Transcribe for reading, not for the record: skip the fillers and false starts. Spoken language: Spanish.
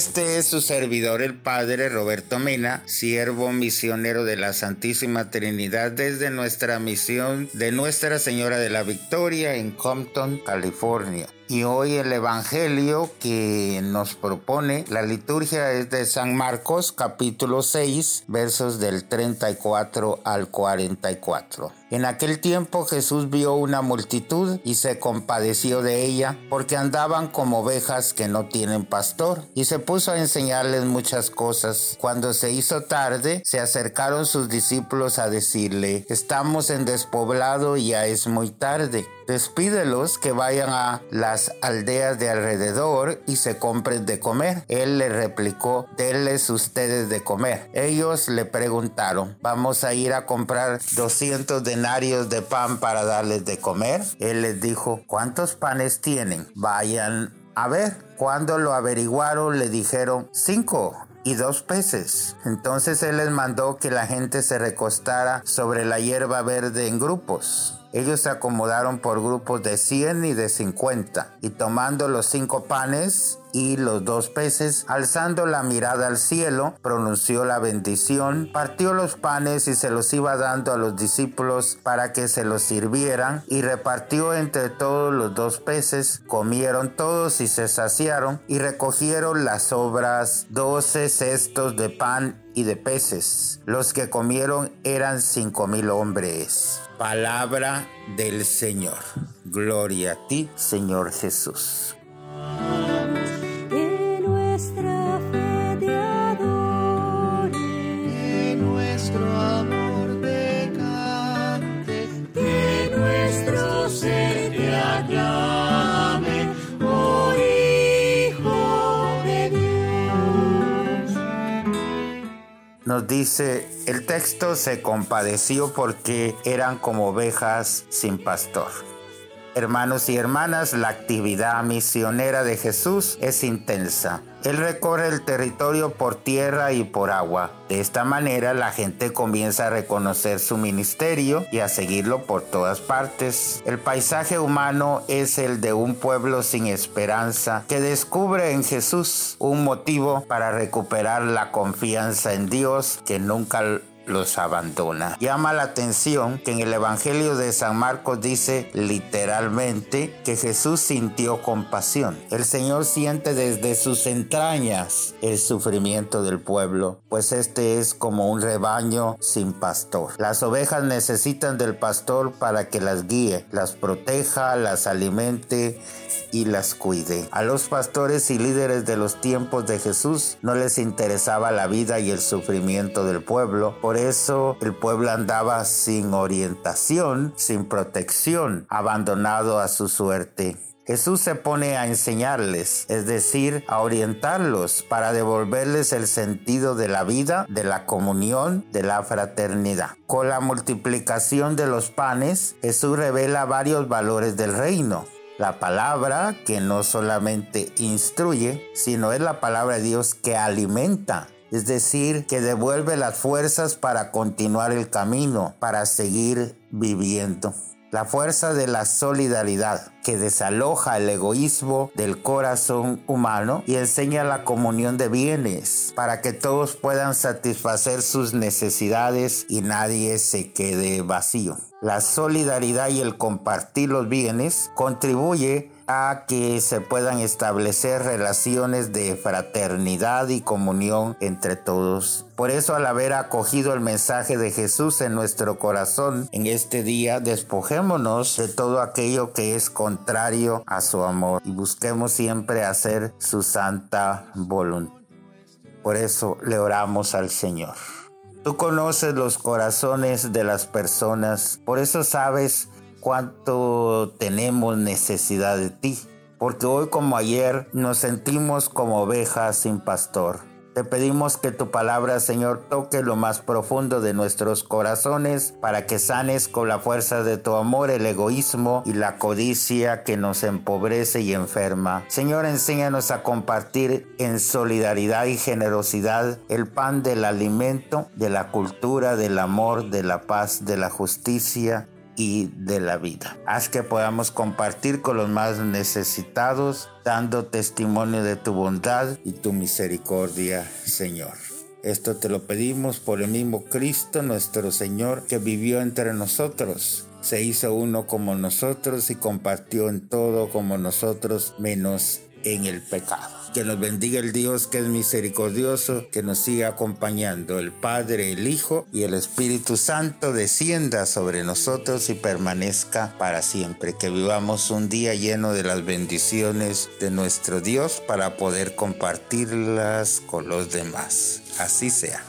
Este es su servidor, el Padre Roberto Mena, siervo misionero de la Santísima Trinidad desde nuestra misión de Nuestra Señora de la Victoria en Compton, California. Y hoy el evangelio que nos propone la liturgia es de San Marcos, capítulo 6, versos del 34 al 44. En aquel tiempo Jesús vio una multitud y se compadeció de ella, porque andaban como ovejas que no tienen pastor, y se puso a enseñarles muchas cosas. Cuando se hizo tarde, se acercaron sus discípulos a decirle: «Estamos en despoblado y ya es muy tarde. Despídelos que vayan a las aldeas de alrededor y se compren de comer». Él le replicó: «Denles ustedes de comer». Ellos le preguntaron: «Vamos a ir a comprar 200 denarios de pan para darles de comer». Él les dijo: «¿Cuántos panes tienen? Vayan a ver». Cuando lo averiguaron, le dijeron: 5 y 2 peces. Entonces él les mandó que la gente se recostara sobre la hierba verde en grupos. Ellos se acomodaron por grupos de 100 y de 50, y tomando los 5 panes y los 2 peces, alzando la mirada al cielo, pronunció la bendición, partió los panes y se los iba dando a los discípulos para que se los sirvieran, y repartió entre todos los 2 peces. Comieron todos y se saciaron, y recogieron las sobras 12 cestos de pan y de peces. Los que comieron eran 5,000 hombres. Palabra del Señor. Gloria a ti, Señor Jesús. Nos dice el texto: se compadeció porque eran como ovejas sin pastor. Hermanos y hermanas, la actividad misionera de Jesús es intensa. Él recorre el territorio por tierra y por agua. De esta manera la gente comienza a reconocer su ministerio y a seguirlo por todas partes. El paisaje humano es el de un pueblo sin esperanza que descubre en Jesús un motivo para recuperar la confianza en Dios que nunca los abandona. Llama la atención que en el evangelio de San Marcos dice literalmente que Jesús sintió compasión. El Señor siente desde sus entrañas el sufrimiento del pueblo, pues este es como un rebaño sin pastor. Las ovejas necesitan del pastor para que las guíe, las proteja, las alimente y las cuide. A los pastores y líderes de los tiempos de Jesús no les interesaba la vida y el sufrimiento del pueblo. Por eso el pueblo andaba sin orientación, sin protección, abandonado a su suerte. Jesús se pone a enseñarles, es decir, a orientarlos para devolverles el sentido de la vida, de la comunión, de la fraternidad. Con la multiplicación de los panes, Jesús revela varios valores del reino. La palabra que no solamente instruye, sino es la palabra de Dios que alimenta. Es decir, que devuelve las fuerzas para continuar el camino, para seguir viviendo. La fuerza de la solidaridad, que desaloja el egoísmo del corazón humano y enseña la comunión de bienes, para que todos puedan satisfacer sus necesidades y nadie se quede vacío. La solidaridad y el compartir los bienes contribuye a que se puedan establecer relaciones de fraternidad y comunión entre todos. Por eso, al haber acogido el mensaje de Jesús en nuestro corazón, en este día despojémonos de todo aquello que es contrario a su amor y busquemos siempre hacer su santa voluntad. Por eso le oramos al Señor. Tú conoces los corazones de las personas, por eso sabes cuánto tenemos necesidad de ti, porque hoy como ayer nos sentimos como ovejas sin pastor. Te pedimos que tu palabra, Señor, toque lo más profundo de nuestros corazones para que sanes con la fuerza de tu amor el egoísmo y la codicia que nos empobrece y enferma. Señor, enséñanos a compartir en solidaridad y generosidad el pan del alimento, de la cultura, del amor, de la paz, de la justicia, y de la vida. Haz que podamos compartir con los más necesitados, dando testimonio de tu bondad y tu misericordia, Señor. Esto te lo pedimos por el mismo Cristo nuestro Señor, que vivió entre nosotros, se hizo uno como nosotros y compartió en todo como nosotros, menos en el pecado. Que nos bendiga el Dios que es misericordioso, que nos siga acompañando. El Padre, el Hijo y el Espíritu Santo descienda sobre nosotros y permanezca para siempre. Que vivamos un día lleno de las bendiciones de nuestro Dios para poder compartirlas con los demás. Así sea.